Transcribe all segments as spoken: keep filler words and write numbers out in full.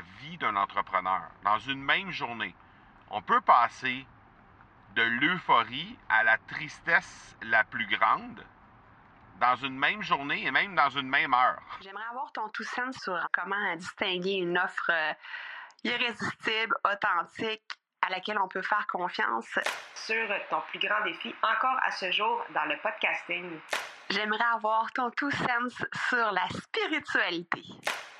la vie d'un entrepreneur. Dans une même journée, on peut passer de l'euphorie à la tristesse la plus grande dans une même journée et même dans une même heure. J'aimerais avoir ton tout sens sur comment distinguer une offre irrésistible, authentique, à laquelle on peut faire confiance. Sur ton plus grand défi encore à ce jour dans le podcasting. J'aimerais avoir ton tout sens sur la spiritualité.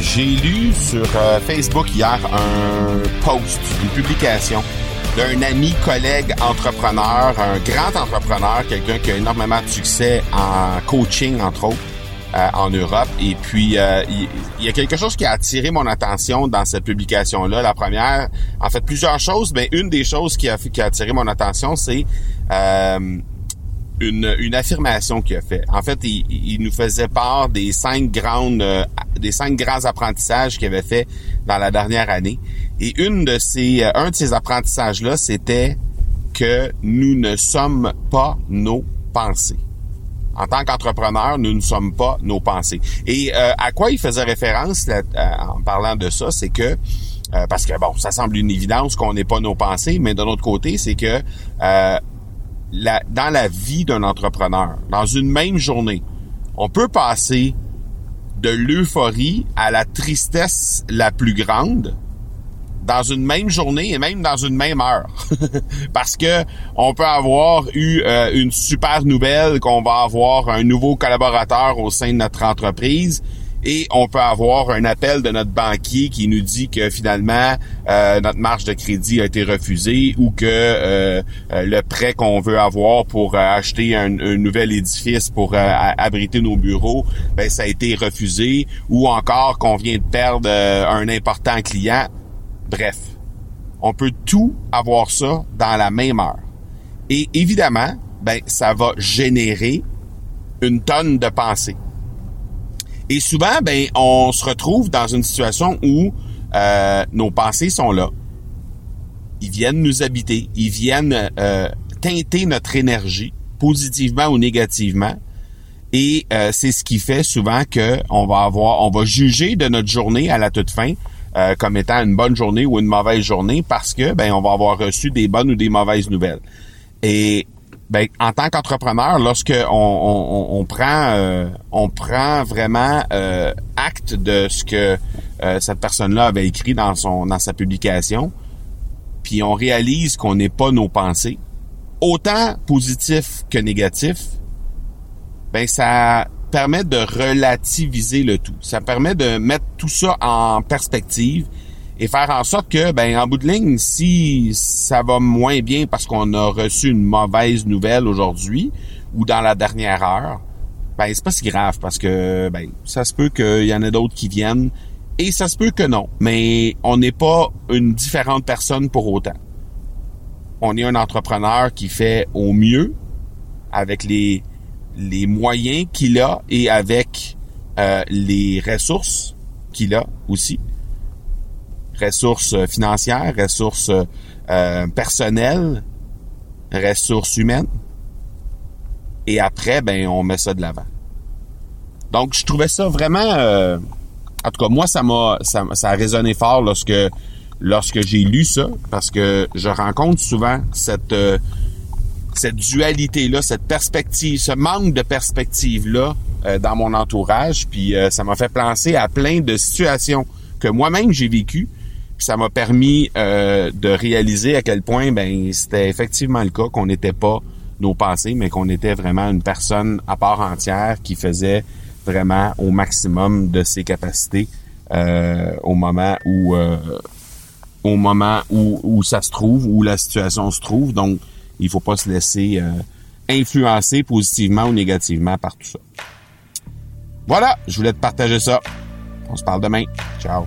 J'ai lu sur euh, Facebook hier un post, une publication d'un ami, collègue, entrepreneur, un grand entrepreneur, quelqu'un qui a énormément de succès en coaching, entre autres, euh, en Europe. Et puis, euh, il, il y a quelque chose qui a attiré mon attention dans cette publication-là. La première, en fait, plusieurs choses, mais une des choses qui a, qui a attiré mon attention, c'est euh, Une, une affirmation qu'il a fait. En fait, il, il nous faisait part des cinq grandes, euh, des cinq grands apprentissages qu'il avait fait dans la dernière année. Et une de ces, euh, un de ces apprentissages-là, c'était que nous ne sommes pas nos pensées. En tant qu'entrepreneur, nous ne sommes pas nos pensées. Et euh, à quoi il faisait référence là, en parlant de ça, c'est que euh, parce que bon, ça semble une évidence qu'on n'est pas nos pensées, mais de l'autre côté, c'est que euh, La, dans la vie d'un entrepreneur, dans une même journée, on peut passer de l'euphorie à la tristesse la plus grande dans une même journée et même dans une même heure. Parce que on peut avoir eu euh, une super nouvelle, qu'on va avoir un nouveau collaborateur au sein de notre entreprise. Et on peut avoir un appel de notre banquier qui nous dit que finalement, euh, notre marge de crédit a été refusée ou que euh, le prêt qu'on veut avoir pour euh, acheter un, un nouvel édifice pour euh, abriter nos bureaux, ben ça a été refusé ou encore qu'on vient de perdre euh, un important client. Bref, on peut tout avoir ça dans la même heure. Et évidemment, ben ça va générer une tonne de pensées. Et souvent, ben, on se retrouve dans une situation où euh, nos pensées sont là. Ils viennent nous habiter, ils viennent euh, teinter notre énergie, positivement ou négativement. Et euh, c'est ce qui fait souvent que on va avoir, on va juger de notre journée à la toute fin euh, comme étant une bonne journée ou une mauvaise journée parce que ben, on va avoir reçu des bonnes ou des mauvaises nouvelles. Et ben, en tant qu'entrepreneur, lorsque on, on, on prend, euh, on prend vraiment euh, acte de ce que euh, cette personne-là avait écrit dans son, dans sa publication, puis on réalise qu'on n'est pas nos pensées, autant positif que négatif, ben ça permet de relativiser le tout. Ça permet de mettre tout ça en perspective. Et faire en sorte que, ben, en bout de ligne, si ça va moins bien parce qu'on a reçu une mauvaise nouvelle aujourd'hui ou dans la dernière heure, ben, c'est pas si grave parce que, ben, ça se peut qu'il y en ait d'autres qui viennent et ça se peut que non. Mais on n'est pas une différente personne pour autant. On est un entrepreneur qui fait au mieux avec les, les moyens qu'il a et avec euh, les ressources qu'il a aussi. Ressources financières, ressources euh, personnelles, ressources humaines. Et après, ben on met ça de l'avant. Donc, je trouvais ça vraiment... Euh, en tout cas, moi, ça m'a ça, ça a résonné fort lorsque lorsque j'ai lu ça, parce que je rencontre souvent cette, euh, cette dualité-là, cette perspective, ce manque de perspective-là euh, dans mon entourage. Puis euh, ça m'a fait penser à plein de situations que moi-même j'ai vécues. Ça m'a permis euh, de réaliser à quel point ben c'était effectivement le cas, qu'on n'était pas nos pensées, mais qu'on était vraiment une personne à part entière qui faisait vraiment au maximum de ses capacités euh, au moment où euh, au moment où, où ça se trouve, où la situation se trouve. Donc, il faut pas se laisser euh, influencer positivement ou négativement par tout ça. Voilà, je voulais te partager ça. On se parle demain. Ciao.